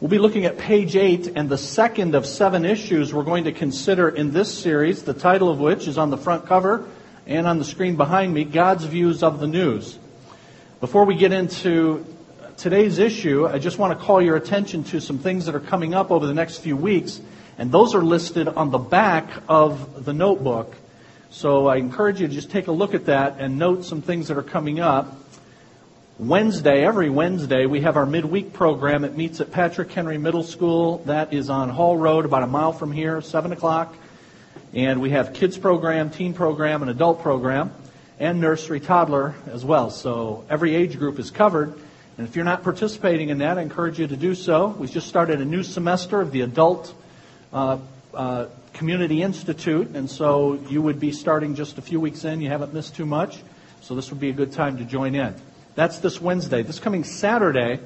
We'll be looking at page 8 and the second of 7 issues we're going to consider in this series, the title of which is on the front cover and on the screen behind me, God's Views of the News. Before we get into today's issue, I just want to call your attention to some things that are coming up over the next few weeks, and those are listed on the back of the notebook. So I encourage you to just take a look at that and note some things that are coming up. Every Wednesday, we have our midweek program. It meets at Patrick Henry Middle School. That is on Hall Road, about a mile from here, 7 o'clock. And we have kids program, teen program, and adult program, and nursery toddler as well. So every age group is covered. And if you're not participating in that, I encourage you to do so. We just started a new semester of the Adult Community Institute, and so you would be starting just a few weeks in. You haven't missed too much, so this would be a good time to join in. That's this Wednesday. This coming Saturday,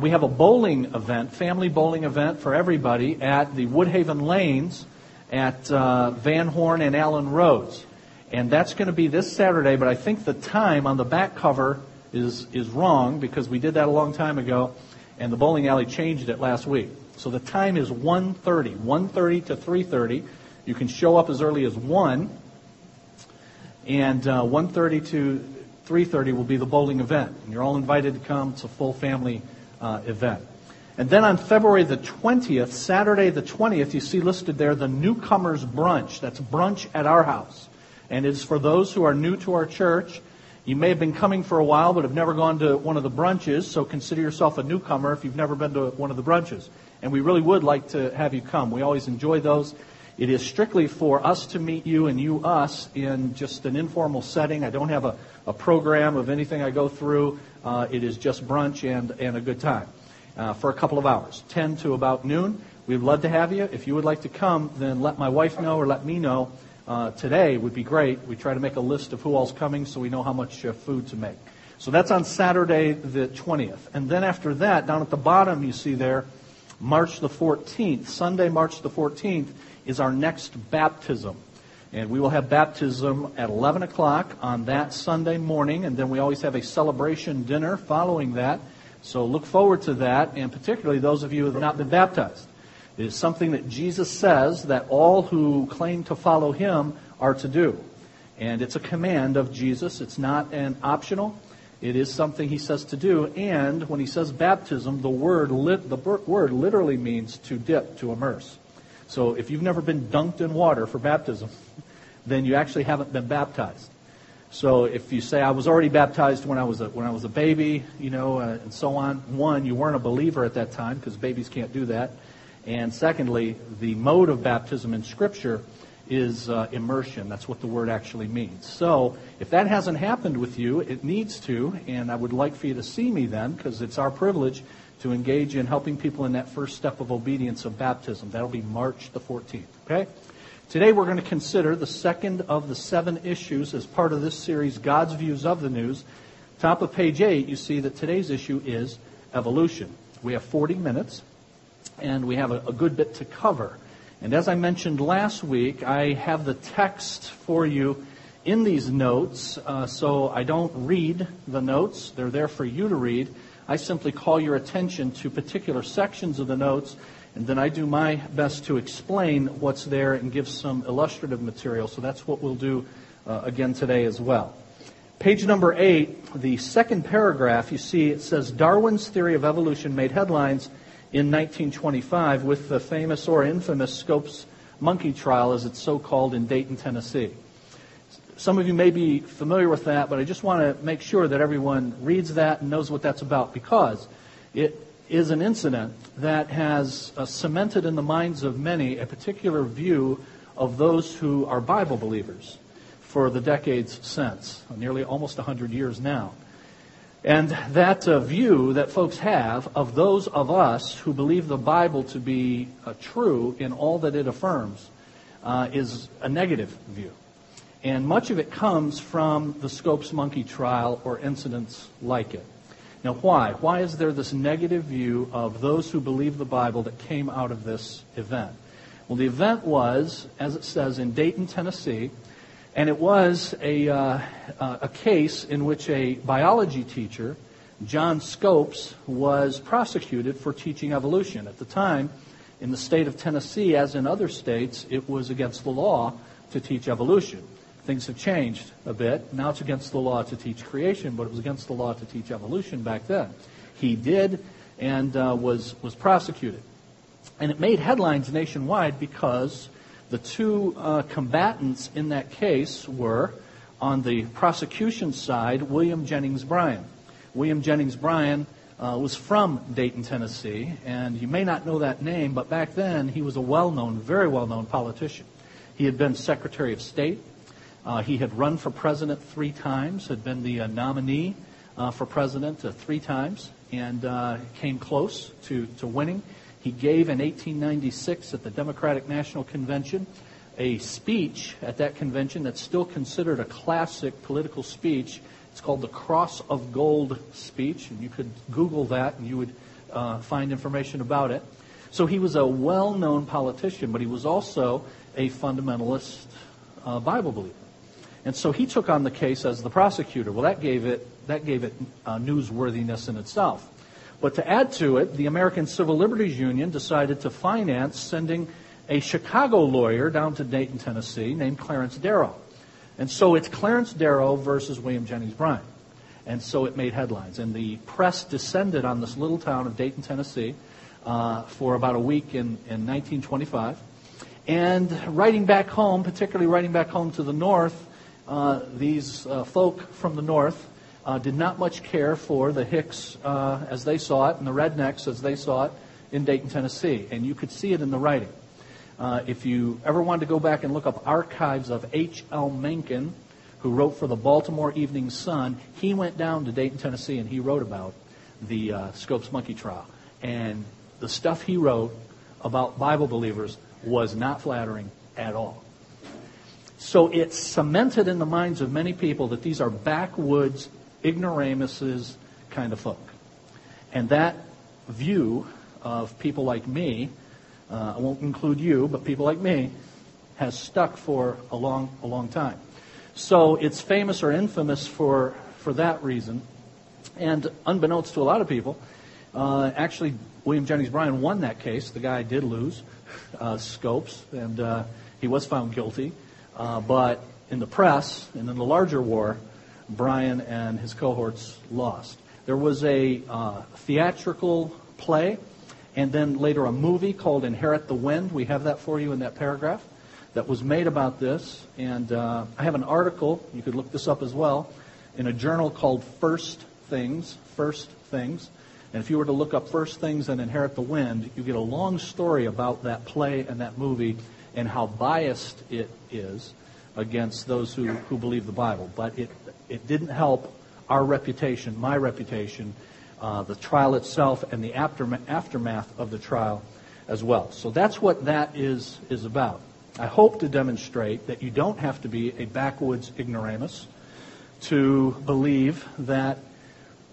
we have a bowling event, family bowling event for everybody at the Woodhaven Lanes at Van Horn and Allen Roads. And that's going to be this Saturday, but I think the time on the back cover is wrong because we did that a long time ago, and the bowling alley changed it last week. So the time is 1:30 to 3:30. You can show up as early as 1, and 1:30 to 3:30 will be the bowling event. And you're all invited to come. It's a full family event. And then on February the 20th, Saturday the 20th, you see listed there the Newcomers Brunch. That's brunch at our house. And it's for those who are new to our church. You may have been coming for a while but have never gone to one of the brunches, so consider yourself a newcomer if you've never been to one of the brunches. And we really would like to have you come. We always enjoy those. It is strictly for us to meet you and you us in just an informal setting. I don't have a program of anything I go through. It is just brunch and a good time for a couple of hours, 10 to about noon. We'd love to have you. If you would like to come, then let my wife know or let me know. Today would be great. We try to make a list of who all's coming so we know how much food to make. So that's on Saturday the 20th. And then after that, down at the bottom you see there, March the 14th. Sunday, March the 14th is our next baptism. And we will have baptism at 11 o'clock on that Sunday morning. And then we always have a celebration dinner following that. So look forward to that, and particularly those of you who have not been baptized. It is something that Jesus says that all who claim to follow him are to do. And it's a command of Jesus. It's not an optional. It is something he says to do. And when he says baptism, the word literally means to dip, to immerse. So if you've never been dunked in water for baptism, then you actually haven't been baptized. So if you say, I was already baptized when I was a baby, and so on, one, you weren't a believer at that time because babies can't do that. And secondly, the mode of baptism in Scripture is immersion. That's what the word actually means. So if that hasn't happened with you, it needs to, and I would like for you to see me then, because it's our privilege to engage in helping people in that first step of obedience of baptism. That'll be March the 14th, okay? Today we're going to consider the second of the 7 issues as part of this series, God's Views of the News. Top of page 8, you see that today's issue is evolution. We have 40 minutes. And we have a good bit to cover. And as I mentioned last week, I have the text for you in these notes, so I don't read the notes. They're there for you to read. I simply call your attention to particular sections of the notes, and then I do my best to explain what's there and give some illustrative material. So that's what we'll do again today as well. Page number 8, the second paragraph, you see it says, Darwin's theory of evolution made headlines in 1925 with the famous or infamous Scopes Monkey Trial, as it's so called, in Dayton, Tennessee. Some of you may be familiar with that, but I just want to make sure that everyone reads that and knows what that's about, because it is an incident that has cemented in the minds of many a particular view of those who are Bible believers for the decades since, nearly almost 100 years now. And that view that folks have of those of us who believe the Bible to be true in all that it affirms is a negative view. And much of it comes from the Scopes Monkey Trial or incidents like it. Now, why? Why is there this negative view of those who believe the Bible that came out of this event? Well, the event was, as it says, in Dayton, Tennessee. And it was a case in which a biology teacher John Scopes was prosecuted for teaching evolution. At the time, in the state of Tennessee, as in other states, it was against the law to teach evolution. Things have changed a bit. Now it's against the law to teach creation, but it was against the law to teach evolution back then. He did, and was prosecuted. And it made headlines nationwide because the two combatants in that case were, on the prosecution side, William Jennings Bryan. William Jennings Bryan was from Dayton, Tennessee, and you may not know that name, but back then he was a well-known, very well-known politician. He had been Secretary of State. He had run for president 3 times, had been the nominee for president 3 times, and came close to winning. He gave in 1896 at the Democratic National Convention a speech at that convention that's still considered a classic political speech. It's called the Cross of Gold speech, and you could Google that and you would find information about it. So he was a well-known politician, but he was also a fundamentalist Bible believer. And so he took on the case as the prosecutor. Well, that gave it newsworthiness in itself. But to add to it, the American Civil Liberties Union decided to finance sending a Chicago lawyer down to Dayton, Tennessee, named Clarence Darrow. And so it's Clarence Darrow versus William Jennings Bryan. And so it made headlines. And the press descended on this little town of Dayton, Tennessee, for about a week in 1925. And writing back home, particularly writing back home to the north, these folk from the north did not much care for the Hicks as they saw it and the rednecks as they saw it in Dayton, Tennessee. And you could see it in the writing. If you ever wanted to go back and look up archives of H.L. Mencken, who wrote for the Baltimore Evening Sun, he went down to Dayton, Tennessee, and he wrote about the Scopes Monkey Trial. And the stuff he wrote about Bible believers was not flattering at all. So it's cemented in the minds of many people that these are backwoods, ignoramuses kind of folk. And that view of people like me, I won't include you, but people like me, has stuck for a long time. So it's famous or infamous for that reason. And unbeknownst to a lot of people, actually William Jennings Bryan won that case. The guy did lose, Scopes, and he was found guilty. But in the press and in the larger war, Bryan and his cohorts lost. There was a theatrical play, and then later a movie called Inherit the Wind. We have that for you in that paragraph that was made about this. And I have an article, you could look this up as well, in a journal called First Things. And if you were to look up First Things and Inherit the Wind, you get a long story about that play and that movie and how biased it is against those who believe the Bible. But it didn't help our reputation, my reputation, the trial itself, and the aftermath of the trial as well. So that's what that is about. I hope to demonstrate that you don't have to be a backwoods ignoramus to believe that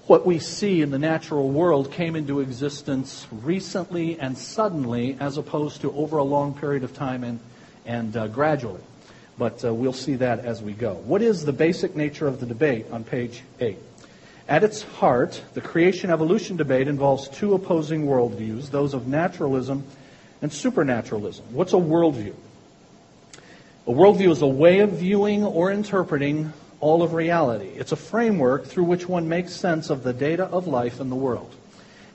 what we see in the natural world came into existence recently and suddenly, as opposed to over a long period of time and gradually. But we'll see that as we go. What is the basic nature of the debate on page 8? At its heart, the creation-evolution debate involves two opposing worldviews, those of naturalism and supernaturalism. What's a worldview? A worldview is a way of viewing or interpreting all of reality. It's a framework through which one makes sense of the data of life and the world.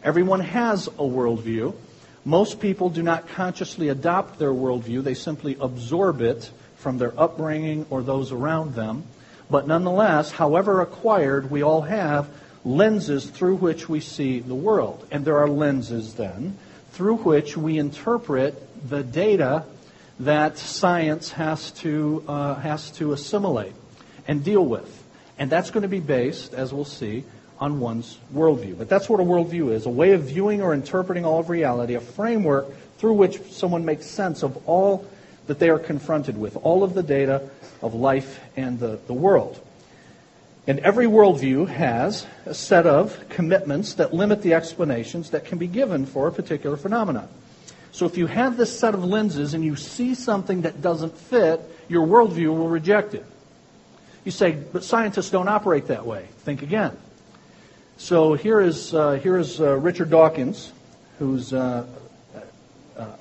Everyone has a worldview. Most people do not consciously adopt their worldview. They simply absorb it from their upbringing or those around them. But nonetheless, however acquired, we all have lenses through which we see the world. And there are lenses, then, through which we interpret the data that science has to assimilate and deal with. And that's going to be based, as we'll see, on one's worldview. But that's what a worldview is, a way of viewing or interpreting all of reality, a framework through which someone makes sense of all that they are confronted with, all of the data of life and the world. And every worldview has a set of commitments that limit the explanations that can be given for a particular phenomenon. So if you have this set of lenses and you see something that doesn't fit, your worldview will reject it. You say, but scientists don't operate that way. Think again. So here is Richard Dawkins, who's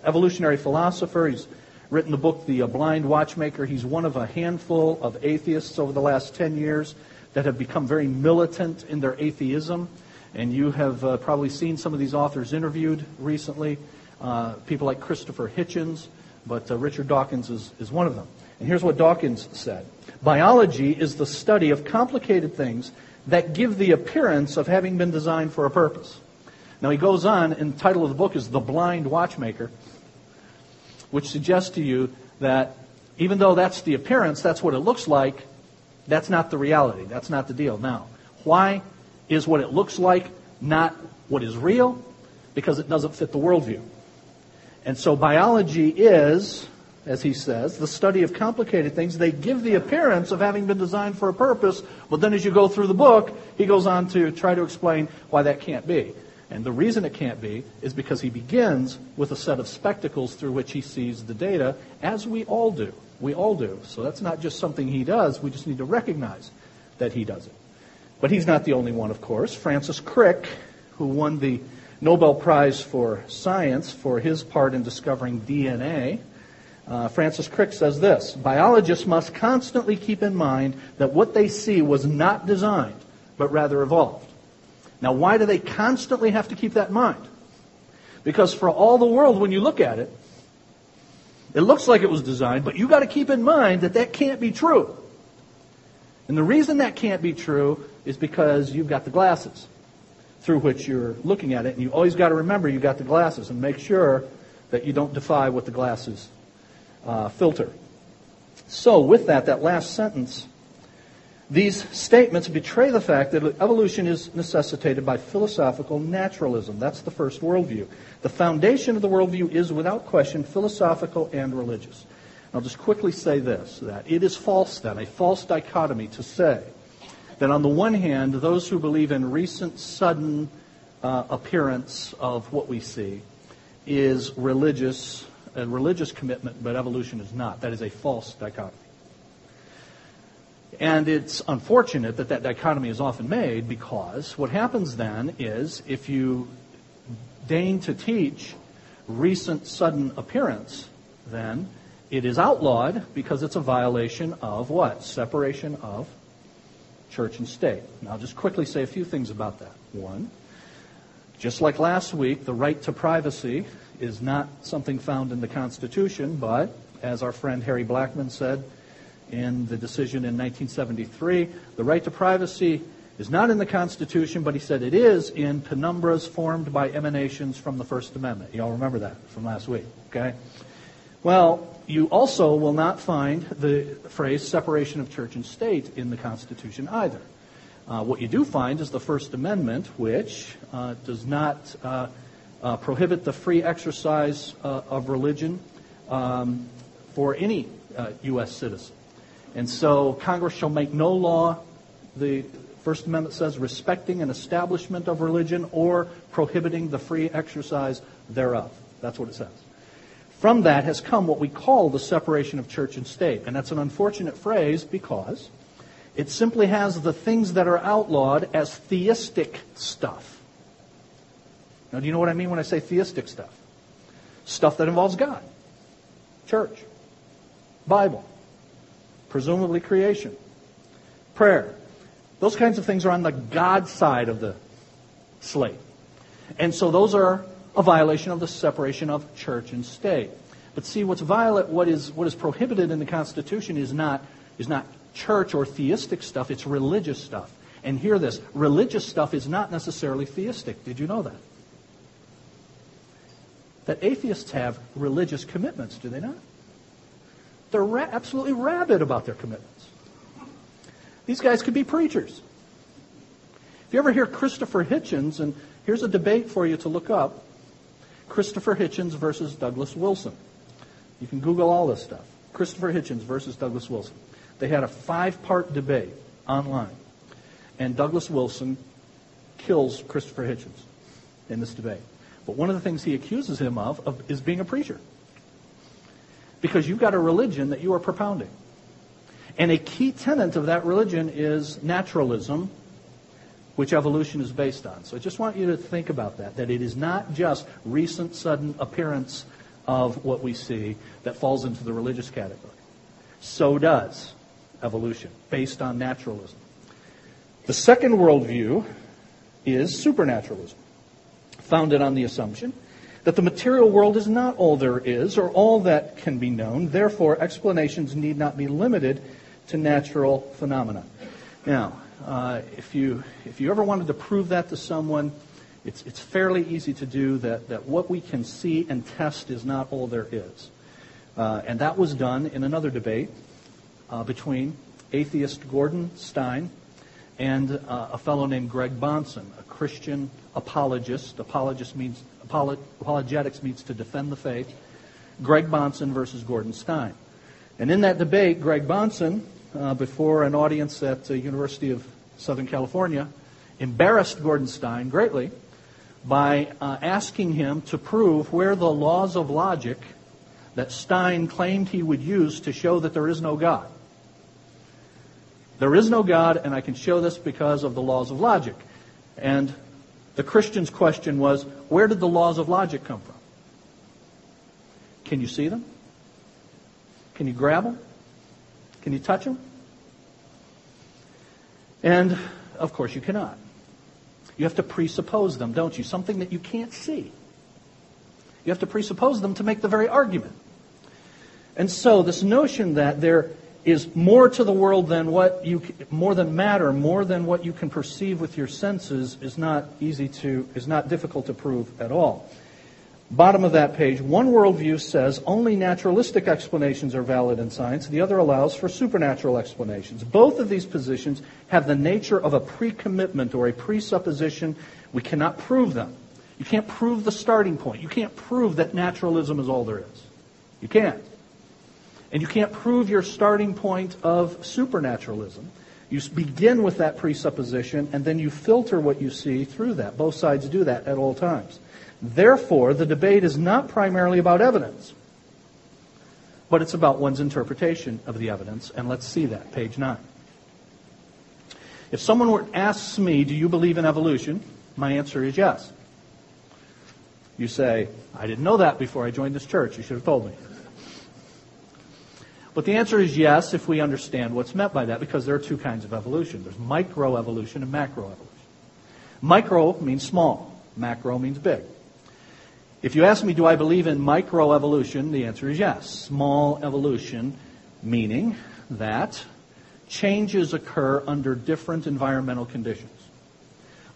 evolutionary philosopher. He's written the book, The Blind Watchmaker. He's one of a handful of atheists over the last 10 years that have become very militant in their atheism. And you have probably seen some of these authors interviewed recently, people like Christopher Hitchens, but Richard Dawkins is one of them. And here's what Dawkins said. Biology is the study of complicated things that give the appearance of having been designed for a purpose. Now he goes on, and the title of the book is The Blind Watchmaker, which suggests to you that even though that's the appearance, that's what it looks like, that's not the reality, that's not the deal. Now, why is what it looks like not what is real? Because it doesn't fit the worldview. And so biology is, as he says, the study of complicated things. They give the appearance of having been designed for a purpose, but then as you go through the book, he goes on to try to explain why that can't be. And the reason it can't be is because he begins with a set of spectacles through which he sees the data, as we all do. We all do. So that's not just something he does. We just need to recognize that he does it. But he's not the only one, of course. Francis Crick, who won the Nobel Prize for Science for his part in discovering DNA, Francis Crick says this: biologists must constantly keep in mind that what they see was not designed, but rather evolved. Now, why do they constantly have to keep that in mind? Because for all the world, when you look at it, it looks like it was designed, but you got to keep in mind that that can't be true. And the reason that can't be true is because you've got the glasses through which you're looking at it, and you always got to remember you got the glasses and make sure that you don't defy what the glasses filter. So with that last sentence, these statements betray the fact that evolution is necessitated by philosophical naturalism. That's the first worldview. The foundation of the worldview is, without question, philosophical and religious. I'll just quickly say this, that it is false then, a false dichotomy to say that on the one hand, those who believe in recent sudden appearance of what we see is religious, a religious commitment, but evolution is not. That is a false dichotomy. And it's unfortunate that that dichotomy is often made, because what happens then is if you deign to teach recent sudden appearance, then it is outlawed because it's a violation of what? Separation of church and state. Now, I'll just quickly say a few things about that. One, just like last week, the right to privacy is not something found in the Constitution, but as our friend Harry Blackman said in the decision in 1973, the right to privacy is not in the Constitution, but he said it is in penumbras formed by emanations from the First Amendment. You all remember that from last week, okay? Well, you also will not find the phrase separation of church and state in the Constitution either. What you do find is the First Amendment, which does not prohibit the free exercise of religion for any U.S. citizen. And so Congress shall make no law, the First Amendment says, respecting an establishment of religion or prohibiting the free exercise thereof. That's what it says. From that has come what we call the separation of church and state. And that's an unfortunate phrase because it simply has the things that are outlawed as theistic stuff. Now, do you know what I mean when I say theistic stuff? Stuff that involves God, church, Bible, presumably creation, prayer. Those kinds of things are on the God side of the slate. And so those are a violation of the separation of church and state. But see, what's violent, what is prohibited in the Constitution is not church or theistic stuff, it's religious stuff. And hear this, religious stuff is not necessarily theistic. Did you know that? That atheists have religious commitments, do they not? They're absolutely rabid about their commitments. These guys could be preachers. If you ever hear Christopher Hitchens, and here's a debate for you to look up, Christopher Hitchens versus Douglas Wilson. You can Google all this stuff. Christopher Hitchens versus Douglas Wilson. They had a 5-part debate online, and Douglas Wilson kills Christopher Hitchens in this debate. But one of the things he accuses him of is being a preacher, because you've got a religion that you are propounding. And a key tenet of that religion is naturalism, which evolution is based on. So I just want you to think about that, that it is not just recent sudden appearance of what we see that falls into the religious category. So does evolution, based on naturalism. The second worldview is supernaturalism, founded on the assumption that the material world is not all there is or all that can be known. Therefore, explanations need not be limited to natural phenomena. Now, if you ever wanted to prove that to someone, it's fairly easy to do that what we can see and test is not all there is. And that was done in another debate between atheist Gordon Stein and a fellow named Greg Bonson, a Christian apologist. Apologetics means to defend the faith. Greg Bonson versus Gordon Stein. And in that debate, Greg Bonson, before an audience at the University of Southern California, embarrassed Gordon Stein greatly by asking him to prove where the laws of logic that Stein claimed he would use to show that there is no God. There is no God, and I can show this because of the laws of logic. And the Christian's question was, where did the laws of logic come from? Can you see them? Can you grab them? Can you touch them? And, of course, you cannot. You have to presuppose them, don't you? Something that you can't see. You have to presuppose them to make the very argument. And so this notion that there is more to the world than more than matter, more than what you can perceive with your senses is not difficult to prove at all. Bottom of that page, one worldview says only naturalistic explanations are valid in science. The other allows for supernatural explanations. Both of these positions have the nature of a pre-commitment or a presupposition. We cannot prove them. You can't prove the starting point. You can't prove that naturalism is all there is. You can't. And you can't prove your starting point of supernaturalism. You begin with that presupposition, and then you filter what you see through that. Both sides do that at all times. Therefore, the debate is not primarily about evidence, but it's about one's interpretation of the evidence. And let's see that, page 9. If someone asks me, do you believe in evolution? My answer is yes. You say, I didn't know that before I joined this church. You should have told me. But the answer is yes if we understand what's meant by that, because there are two kinds of evolution. There's microevolution and macroevolution. Micro means small. Macro means big. If you ask me, do I believe in microevolution, the answer is yes. Small evolution, meaning that changes occur under different environmental conditions,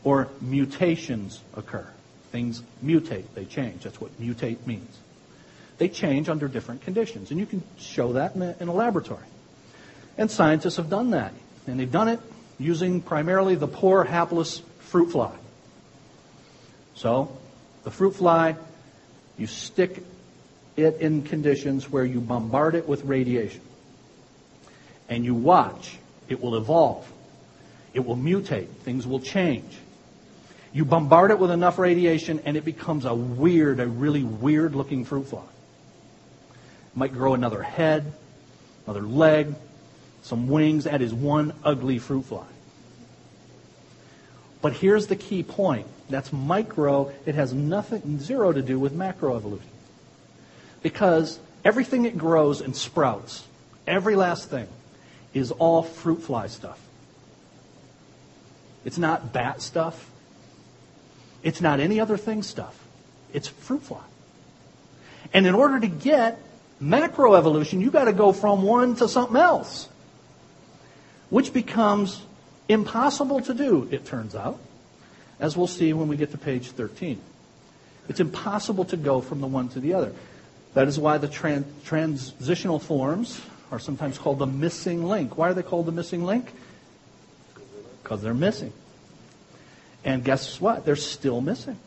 or mutations occur. Things mutate, they change. That's what mutate means. They change under different conditions, and you can show that in a laboratory. And scientists have done that, and they've done it using primarily the poor, hapless fruit fly. So, the fruit fly, you stick it in conditions where you bombard it with radiation. And you watch. It will evolve. It will mutate. Things will change. You bombard it with enough radiation, and it becomes a really weird-looking fruit fly. It might grow another head, another leg, some wings. That is one ugly fruit fly. But here's the key point. That's micro. It has zero to do with macroevolution. Because everything that grows and sprouts, every last thing, is all fruit fly stuff. It's not bat stuff. It's not any other thing stuff. It's fruit fly. And in order to get macroevolution, you've got to go from one to something else, which becomes impossible to do, it turns out, as we'll see when we get to page 13. It's impossible to go from the one to the other. That is why the transitional forms are sometimes called the missing link. Why are they called the missing link? Because they're missing. And guess what? They're still missing.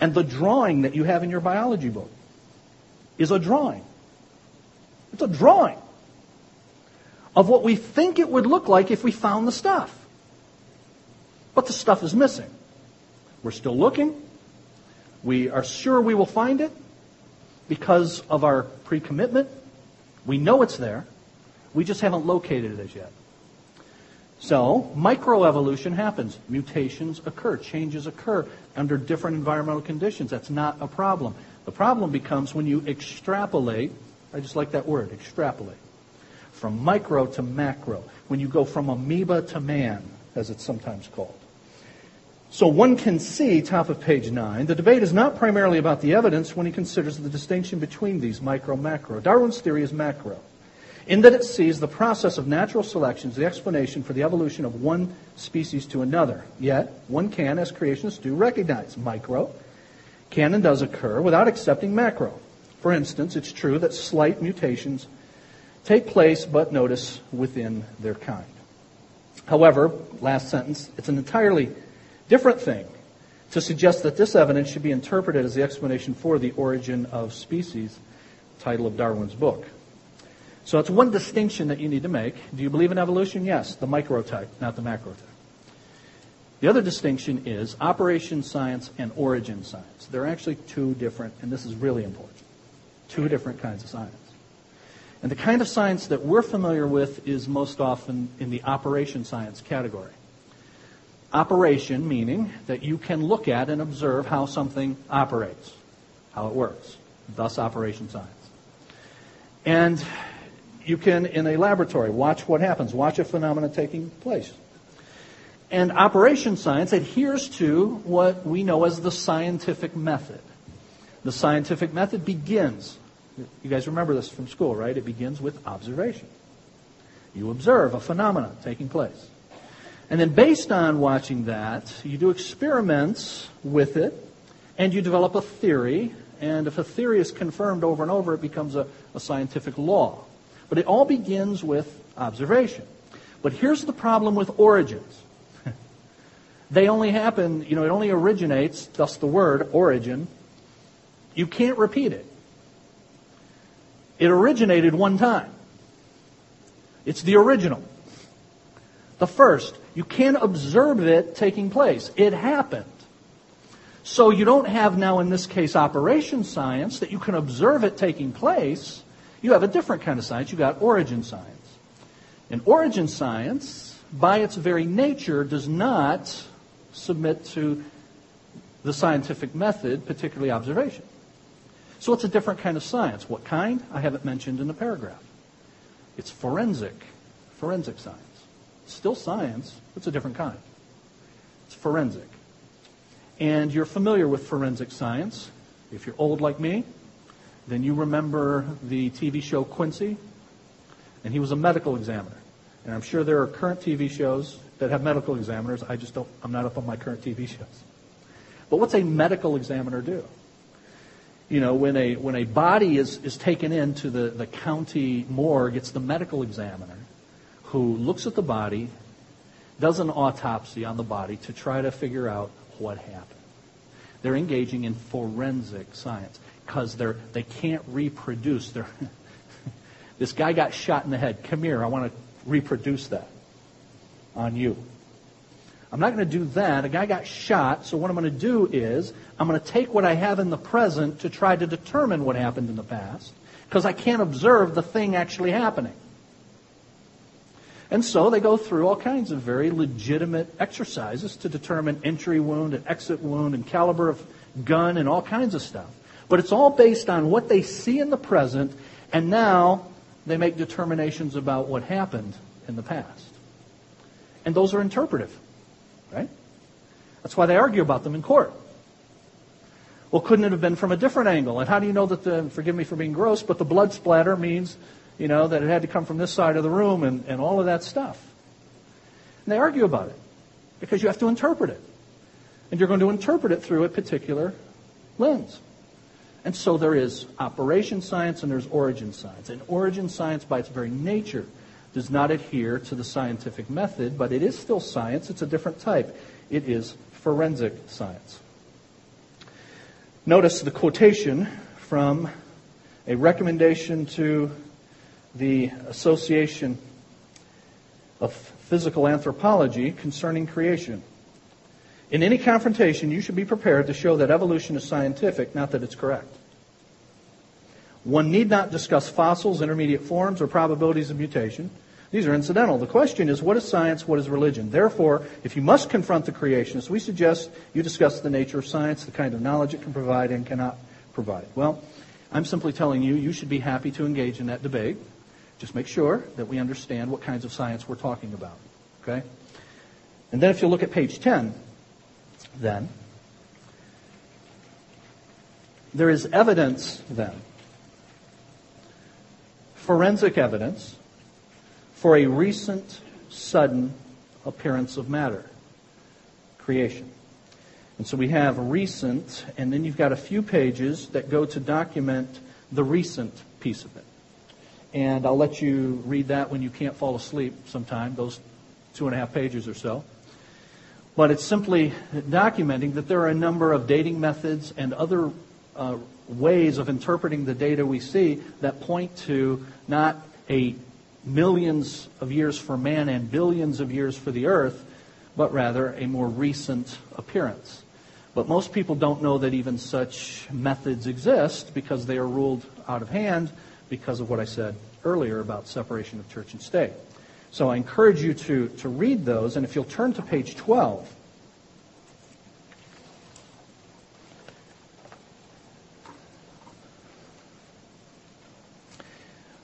And the drawing that you have in your biology book is a drawing. It's a drawing of what we think it would look like if we found the stuff. But the stuff is missing. We're still looking. We are sure we will find it because of our pre-commitment. We know it's there. We just haven't located it as yet. So microevolution happens. Mutations occur. Changes occur under different environmental conditions. That's not a problem. The problem becomes when you extrapolate. I just like that word, extrapolate. From micro to macro. When you go from amoeba to man, as it's sometimes called. So one can see, top of page 9, the debate is not primarily about the evidence when he considers the distinction between these micro-macro. Darwin's theory is macro, in that it sees the process of natural selection as the explanation for the evolution of one species to another. Yet, one can, as creationists do, recognize micro can and does occur without accepting macro. For instance, it's true that slight mutations take place, but notice within their kind. However, last sentence, it's an entirely different thing to suggest that this evidence should be interpreted as the explanation for the origin of species, title of Darwin's book. So it's one distinction that you need to make. Do you believe in evolution? Yes, the microtype, not the macrotype. The other distinction is operation science and origin science. They're actually two different, and this is really important, two different kinds of science. And the kind of science that we're familiar with is most often in the operation science category. Operation meaning that you can look at and observe how something operates, how it works, thus operation science. And you can, in a laboratory, watch what happens, watch a phenomenon taking place. And operation science adheres to what we know as the scientific method. The scientific method begins, you guys remember this from school, right? It begins with observation. You observe a phenomenon taking place. And then based on watching that, you do experiments with it, and you develop a theory. And if a theory is confirmed over and over, it becomes a scientific law. But it all begins with observation. But here's the problem with origins. They only happen, it only originates, thus the word, origin. You can't repeat it. It originated one time. It's the original. The first. You can't observe it taking place. It happened. So you don't have now, in this case, operation science, that you can observe it taking place. You have a different kind of science. You got origin science. And origin science, by its very nature, does not submit to the scientific method, particularly observation. So it's a different kind of science. What kind? I haven't mentioned in the paragraph. It's forensic science. It's still science, but it's a different kind. It's forensic. And you're familiar with forensic science. If you're old like me, then you remember the TV show Quincy, and he was a medical examiner. And I'm sure there are current TV shows that have medical examiners. I'm not up on my current TV shows. But what's a medical examiner do? When a body is taken into the county morgue, it's the medical examiner who looks at the body, does an autopsy on the body to try to figure out what happened. They're engaging in forensic science. Because they can't reproduce. This guy got shot in the head. Come here, I want to reproduce that on you. I'm not going to do that. A guy got shot, so what I'm going to do is I'm going to take what I have in the present to try to determine what happened in the past, because I can't observe the thing actually happening. And so they go through all kinds of very legitimate exercises to determine entry wound and exit wound and caliber of gun and all kinds of stuff. But it's all based on what they see in the present, and now they make determinations about what happened in the past. And those are interpretive, right? That's why they argue about them in court. Well, couldn't it have been from a different angle? And how do you know that forgive me for being gross, but the blood splatter means, that it had to come from this side of the room and all of that stuff. And they argue about it because you have to interpret it. And you're going to interpret it through a particular lens. And so there is operation science and there's origin science. And origin science, by its very nature, does not adhere to the scientific method, but it is still science. It's a different type. It is forensic science. Notice the quotation from a recommendation to the Association of Physical Anthropology concerning creation. In any confrontation, you should be prepared to show that evolution is scientific, not that it's correct. One need not discuss fossils, intermediate forms, or probabilities of mutation, These are incidental. The question is, what is science, what is religion? Therefore, if you must confront the creationists, we suggest you discuss the nature of science, the kind of knowledge it can provide and cannot provide. Well, I'm simply telling you, you should be happy to engage in that debate. Just make sure that we understand what kinds of science we're talking about. Okay? And then if you look at page 10, then, there is evidence then, forensic evidence, for a recent, sudden appearance of matter, creation. And so we have recent, and then you've got a few pages that go to document the recent piece of it. And I'll let you read that when you can't fall asleep sometime, those 2.5 pages or so. But it's simply documenting that there are a number of dating methods and other ways of interpreting the data we see that point to not a millions of years for man and billions of years for the earth, but rather a more recent appearance. But most people don't know that even such methods exist because they are ruled out of hand because of what I said earlier about separation of church and state. So I encourage you to read those, and if you'll turn to page 12,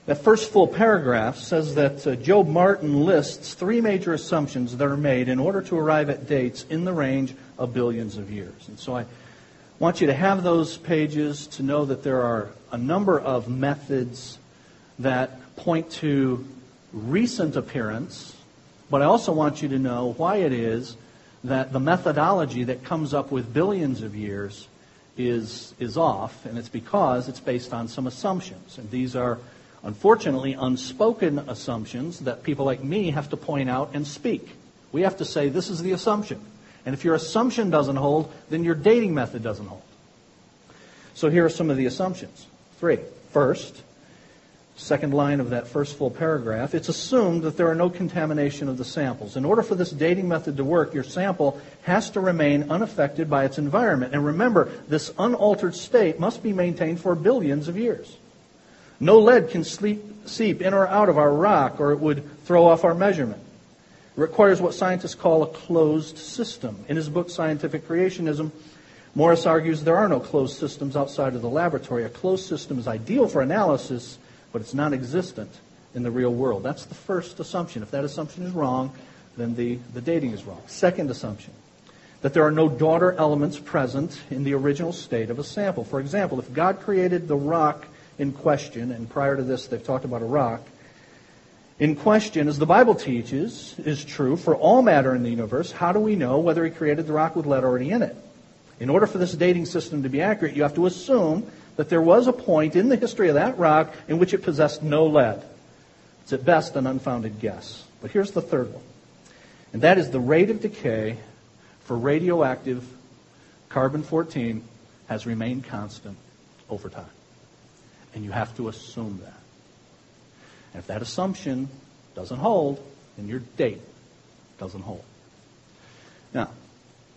that first full paragraph says that Joe Martin lists 3 major assumptions that are made in order to arrive at dates in the range of billions of years. And so I want you to have those pages to know that there are a number of methods that point to recent appearance, but I also want you to know why it is that the methodology that comes up with billions of years is off, and it's because it's based on some assumptions. And these are unfortunately, unspoken assumptions that people like me have to point out and speak. We have to say, this is the assumption. And if your assumption doesn't hold, then your dating method doesn't hold. So here are some of the assumptions. 3. First, second line of that first full paragraph, it's assumed that there are no contamination of the samples. In order for this dating method to work, your sample has to remain unaffected by its environment. And remember, this unaltered state must be maintained for billions of years. No lead can seep in or out of our rock, or it would throw off our measurement. It requires what scientists call a closed system. In his book, Scientific Creationism, Morris argues there are no closed systems outside of the laboratory. A closed system is ideal for analysis, but it's non-existent in the real world. That's the first assumption. If that assumption is wrong, then the dating is wrong. Second assumption, that there are no daughter elements present in the original state of a sample. For example, if God created the rock in question, and prior to this they've talked about a rock, in question, as the Bible teaches, is true for all matter in the universe, how do we know whether he created the rock with lead already in it? In order for this dating system to be accurate, you have to assume that there was a point in the history of that rock in which it possessed no lead. It's at best an unfounded guess. But here's the third one, and that is the rate of decay for radioactive carbon-14 has remained constant over time. And you have to assume that. And if that assumption doesn't hold, then your date doesn't hold. Now,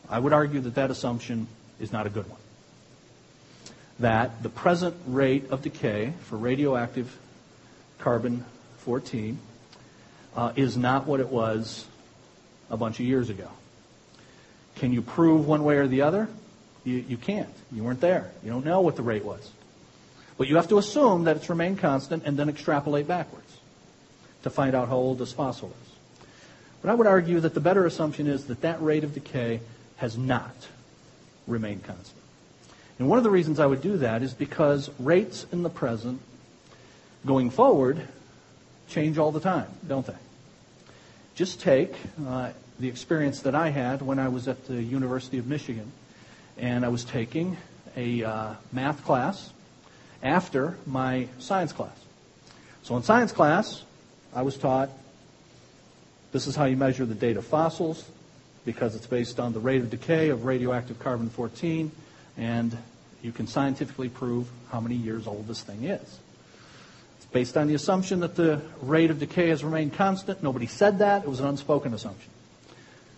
I would argue that that assumption is not a good one. That the present rate of decay for radioactive carbon-14 is not what it was a bunch of years ago. Can you prove one way or the other? You can't. You weren't there. You don't know what the rate was. But you have to assume that it's remained constant and then extrapolate backwards to find out how old this fossil is. But I would argue that the better assumption is that that rate of decay has not remained constant. And one of the reasons I would do that is because rates in the present going forward change all the time, don't they? Just take the experience that I had when I was at the University of Michigan, and I was taking a math class after my science class. So in science class, I was taught this is how you measure the date of fossils because it's based on the rate of decay of radioactive carbon-14, and you can scientifically prove how many years old this thing is. It's based on the assumption that the rate of decay has remained constant. Nobody said that. It was an unspoken assumption.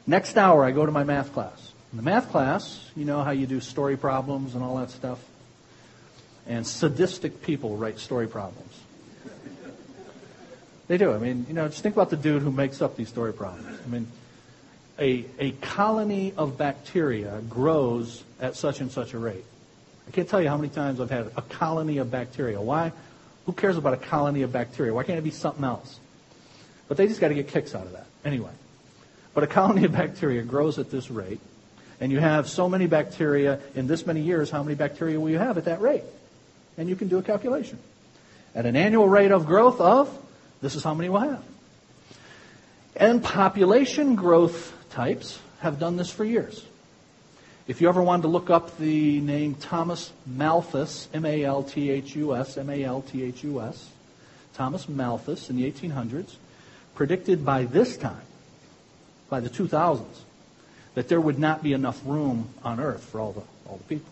Next hour, I go to my math class. In the math class, you know how you do story problems and all that stuff. And sadistic people write story problems. They do. I mean, you know, just think about the dude who makes up these story problems. I mean, a colony of bacteria grows at such and such a rate. I can't tell you how many times I've had a colony of bacteria. Why? Who cares about a colony of bacteria? Why can't it be something else? But they just got to get kicks out of that. Anyway. But a colony of bacteria grows at this rate, and you have so many bacteria in this many years, how many bacteria will you have at that rate? And you can do a calculation. At an annual rate of growth of, this is how many we'll have. And population growth types have done this for years. If you ever wanted to look up the name Thomas Malthus, M-A-L-T-H-U-S, M-A-L-T-H-U-S, Thomas Malthus in the 1800s, predicted by this time, by the 2000s, that there would not be enough room on Earth for all the people.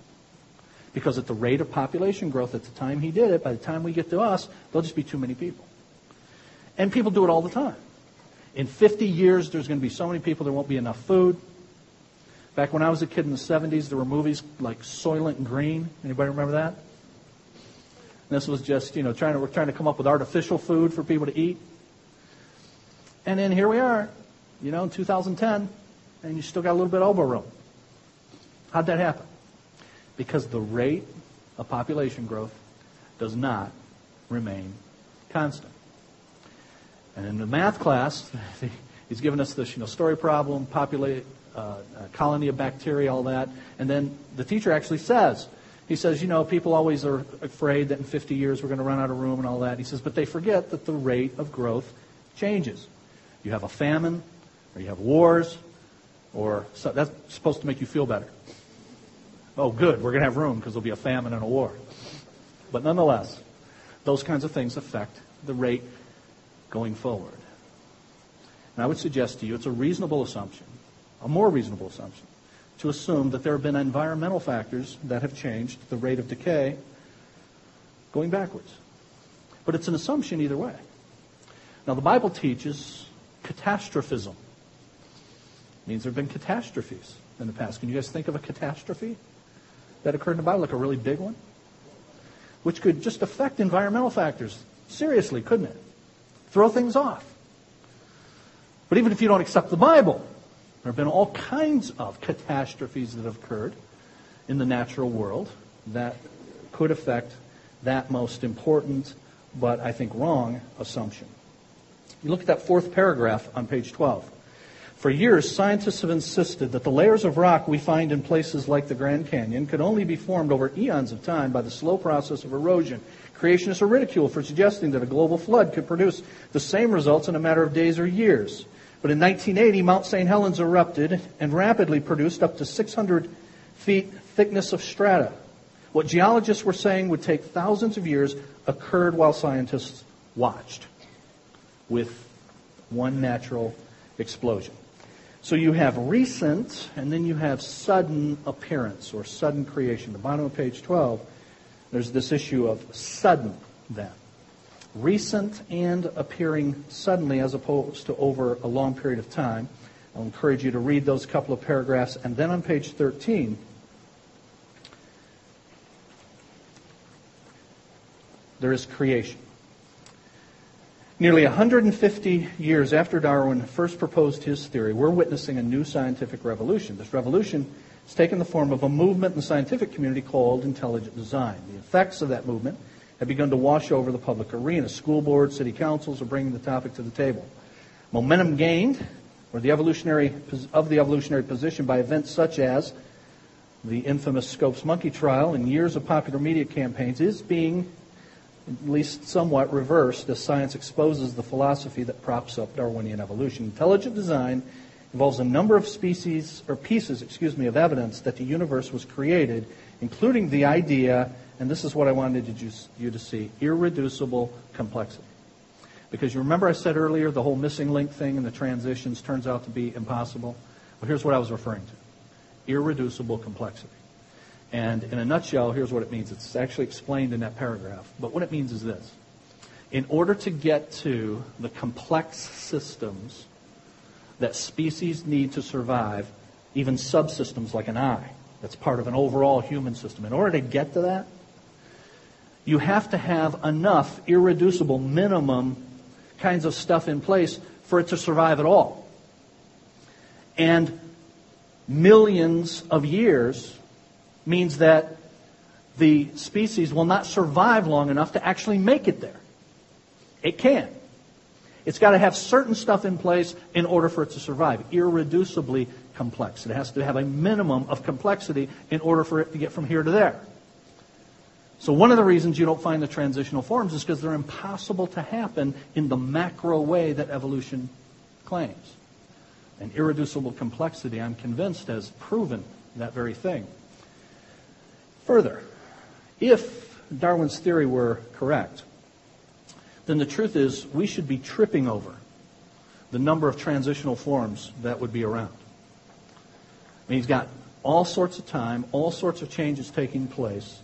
Because at the rate of population growth at the time he did it, by the time we get to us, there'll just be too many people. And people do it all the time. In 50 years, there's going to be so many people, there won't be enough food. Back when I was a kid in the 70s, there were movies like Soylent Green. Anybody remember that? And this was just, you know, we're trying to come up with artificial food for people to eat. And then here we are, you know, in 2010, and you still got a little bit of elbow room. How'd that happen? Because the rate of population growth does not remain constant. And in the math class, he's given us this, you know, story problem, colony of bacteria, all that. And then the teacher actually says, he says, you know, people always are afraid that in 50 years we're going to run out of room and all that. He says, but they forget that the rate of growth changes. You have a famine, or you have wars, or so, that's supposed to make you feel better. Oh, good, we're going to have room because there'll be a famine and a war. But nonetheless, those kinds of things affect the rate going forward. And I would suggest to you it's a reasonable assumption, a more reasonable assumption, to assume that there have been environmental factors that have changed the rate of decay going backwards. But it's an assumption either way. Now, the Bible teaches catastrophism. It means there have been catastrophes in the past. Can you guys think of a catastrophe that occurred in the Bible, like a really big one? Which could just affect environmental factors. Seriously, couldn't it? Throw things off. But even if you don't accept the Bible, there have been all kinds of catastrophes that have occurred in the natural world that could affect that most important, but I think wrong, assumption. You look at that fourth paragraph on page 12. For years, scientists have insisted that the layers of rock we find in places like the Grand Canyon could only be formed over eons of time by the slow process of erosion. Creationists are ridiculed for suggesting that a global flood could produce the same results in a matter of days or years. But in 1980, Mount St. Helens erupted and rapidly produced up to 600 feet thickness of strata. What geologists were saying would take thousands of years occurred while scientists watched with one natural explosion. So you have recent, and then you have sudden appearance or sudden creation. The bottom of page 12, there's this issue of sudden then. Recent and appearing suddenly as opposed to over a long period of time. I'll encourage you to read those couple of paragraphs. And then on page 13, there is creation. Nearly 150 years after Darwin first proposed his theory, we're witnessing a new scientific revolution. This revolution has taken the form of a movement in the scientific community called intelligent design. The effects of that movement have begun to wash over the public arena. School boards, city councils are bringing the topic to the table. Momentum gained, or the evolutionary position, by events such as the infamous Scopes Monkey Trial and years of popular media campaigns, is being at least somewhat reversed as science exposes the philosophy that props up Darwinian evolution. Intelligent design involves a number of pieces of evidence that the universe was created, including the idea, and this is what I wanted you to see, irreducible complexity. Because you remember I said earlier the whole missing link thing and the transitions turns out to be impossible? Well, here's what I was referring to, irreducible complexity. And in a nutshell, here's what it means. It's actually explained in that paragraph. But what it means is this. In order to get to the complex systems that species need to survive, even subsystems like an eye, that's part of an overall human system, in order to get to that, you have to have enough irreducible minimum kinds of stuff in place for it to survive at all. And millions of years means that the species will not survive long enough to actually make it there. It can. It's got to have certain stuff in place in order for it to survive. Irreducibly complex. It has to have a minimum of complexity in order for it to get from here to there. So one of the reasons you don't find the transitional forms is because they're impossible to happen in the macro way that evolution claims. And irreducible complexity, I'm convinced, has proven that very thing. Further, if Darwin's theory were correct, then the truth is we should be tripping over the number of transitional forms that would be around. I mean, he's got all sorts of time, all sorts of changes taking place,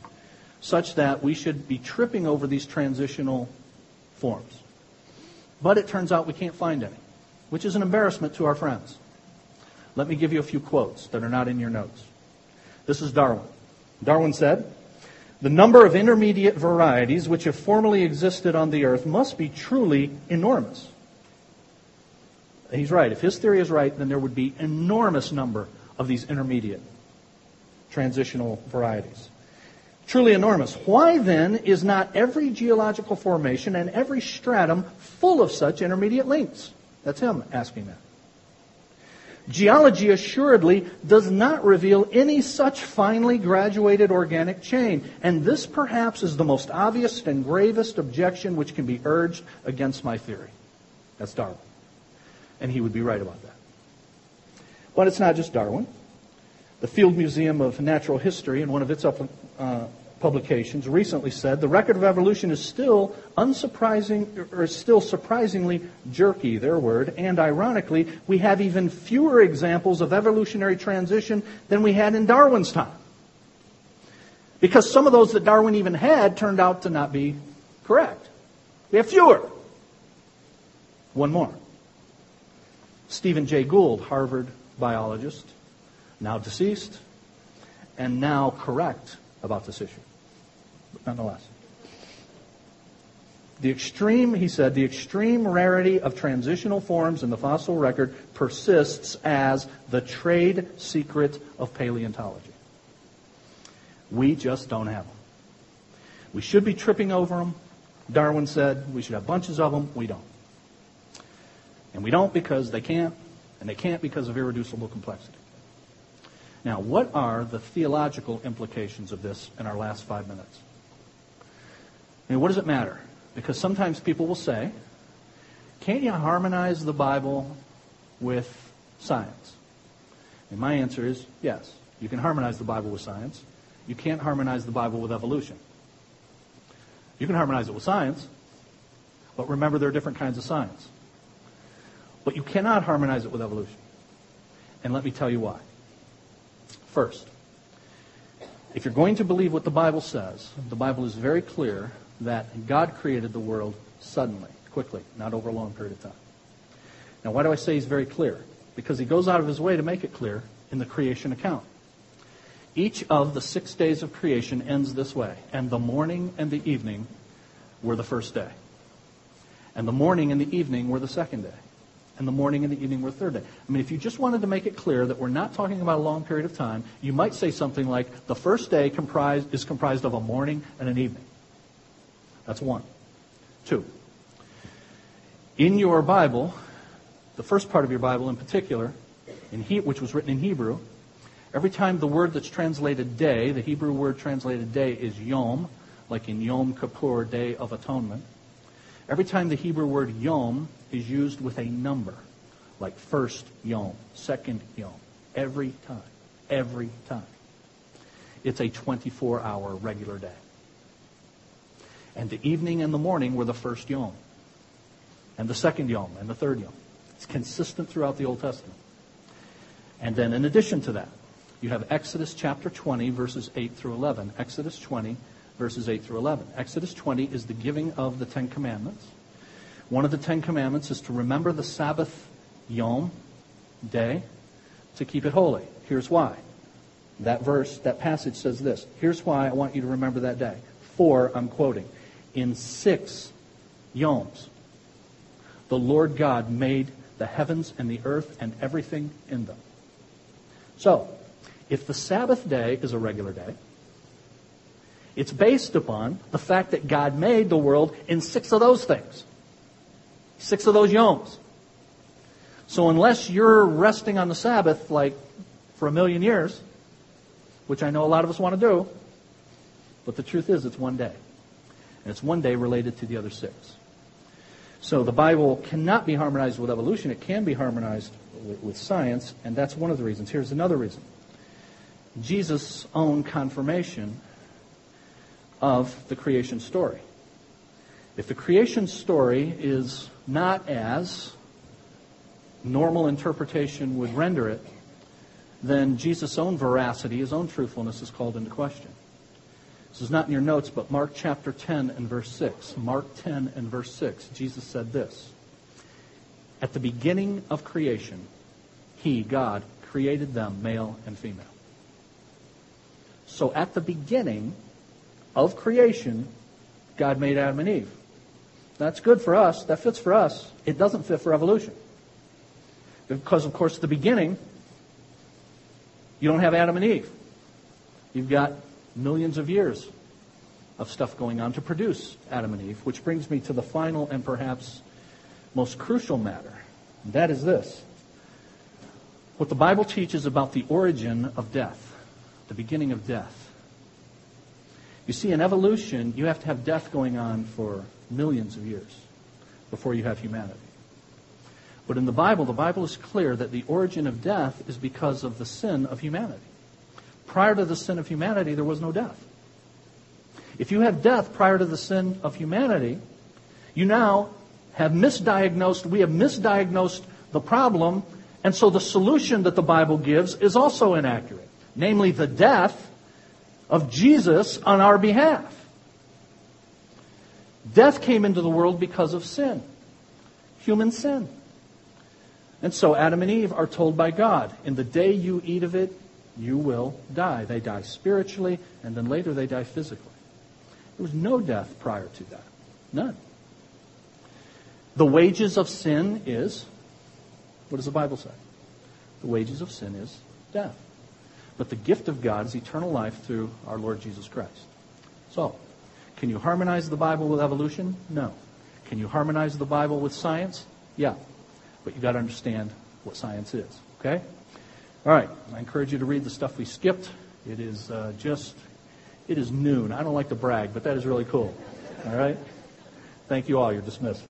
such that we should be tripping over these transitional forms. But it turns out we can't find any, which is an embarrassment to our friends. Let me give you a few quotes that are not in your notes. This is Darwin. Darwin said, "The number of intermediate varieties which have formerly existed on the earth must be truly enormous." He's right. If his theory is right, then there would be an enormous number of these intermediate transitional varieties. Truly enormous. Why then is not every geological formation and every stratum full of such intermediate links? That's him asking that. Geology assuredly does not reveal any such finely graduated organic chain, and this perhaps is the most obvious and gravest objection which can be urged against my theory. That's Darwin. And he would be right about that. But it's not just Darwin. The Field Museum of Natural History, in one of its publications, recently said, "The record of evolution is still surprisingly jerky," their word, "and ironically, we have even fewer examples of evolutionary transition than we had in Darwin's time." Because some of those that Darwin even had turned out to not be correct. We have fewer. One more. Stephen Jay Gould, Harvard biologist, now deceased, and now correct about this issue, but nonetheless. He said, the extreme rarity of transitional forms in the fossil record persists as the trade secret of paleontology. We just don't have them. We should be tripping over them. Darwin said we should have bunches of them. We don't. And we don't because they can't, and they can't because of irreducible complexity. Now, what are the theological implications of this in our last 5 minutes? I mean, what does it matter? Because sometimes people will say, can't you harmonize the Bible with science? And my answer is, yes, you can harmonize the Bible with science. You can't harmonize the Bible with evolution. You can harmonize it with science, but remember there are different kinds of science. But you cannot harmonize it with evolution. And let me tell you why. First, if you're going to believe what the Bible says, the Bible is very clear that God created the world suddenly, quickly, not over a long period of time. Now, why do I say he's very clear? Because he goes out of his way to make it clear in the creation account. Each of the 6 days of creation ends this way, and the morning and the evening were the first day. And the morning and the evening were the second day. And the morning and the evening were the third day. I mean, if you just wanted to make it clear that we're not talking about a long period of time, you might say something like, the first day is comprised of a morning and an evening. That's one. Two. In your Bible, the first part of your Bible in particular, which was written in Hebrew, every time the word that's translated day, the Hebrew word translated day is yom, like in Yom Kippur, Day of Atonement. Every time the Hebrew word yom is used with a number, like first yom, second yom, every time. It's a 24-hour regular day. And the evening and the morning were the first yom, and the second yom, and the third yom. It's consistent throughout the Old Testament. And then in addition to that, you have Exodus chapter 20, verses 8 through 11. Exodus 20, verses 8 through 11. Exodus 20 is the giving of the Ten Commandments. One of the Ten Commandments is to remember the Sabbath yom, day, to keep it holy. Here's why. That passage says this. Here's why I want you to remember that day. For, I'm quoting, in 6 yoms, the Lord God made the heavens and the earth and everything in them. So, if the Sabbath day is a regular day, it's based upon the fact that God made the world in six of those things. Six of those yoms. So unless you're resting on the Sabbath, like, for 1,000,000 years, which I know a lot of us want to do, but the truth is it's one day. And it's one day related to the other six. So the Bible cannot be harmonized with evolution. It can be harmonized with science, and that's one of the reasons. Here's another reason. Jesus' own confirmation of the creation story. If the creation story is not as normal interpretation would render it, then Jesus' own veracity, his own truthfulness is called into question. This is not in your notes, but Mark chapter 10 and verse 6. Mark 10 and verse 6, Jesus said this. At the beginning of creation, he, God, created them male and female. So at the beginning of creation, God made Adam and Eve. That's good for us. That fits for us. It doesn't fit for evolution. Because, of course, at the beginning, you don't have Adam and Eve. You've got millions of years of stuff going on to produce Adam and Eve, which brings me to the final and perhaps most crucial matter. And that is this. What the Bible teaches about the origin of death, the beginning of death. You see, in evolution, you have to have death going on for millions of years before you have humanity. But in the Bible is clear that the origin of death is because of the sin of humanity. Prior to the sin of humanity, there was no death. If you have death prior to the sin of humanity, you now have misdiagnosed, we have misdiagnosed the problem, and so the solution that the Bible gives is also inaccurate. Namely, the death of Jesus on our behalf. Death came into the world because of sin, human sin. And so Adam and Eve are told by God, in the day you eat of it, you will die. They die spiritually, and then later they die physically. There was no death prior to that. None. The wages of sin is, what does the Bible say? The wages of sin is death. But the gift of God is eternal life through our Lord Jesus Christ. So, can you harmonize the Bible with evolution? No. Can you harmonize the Bible with science? Yeah. But you've got to understand what science is, okay? All right, I encourage you to read the stuff we skipped. It is it is noon. I don't like to brag, but that is really cool. All right? Thank you all. You're dismissed.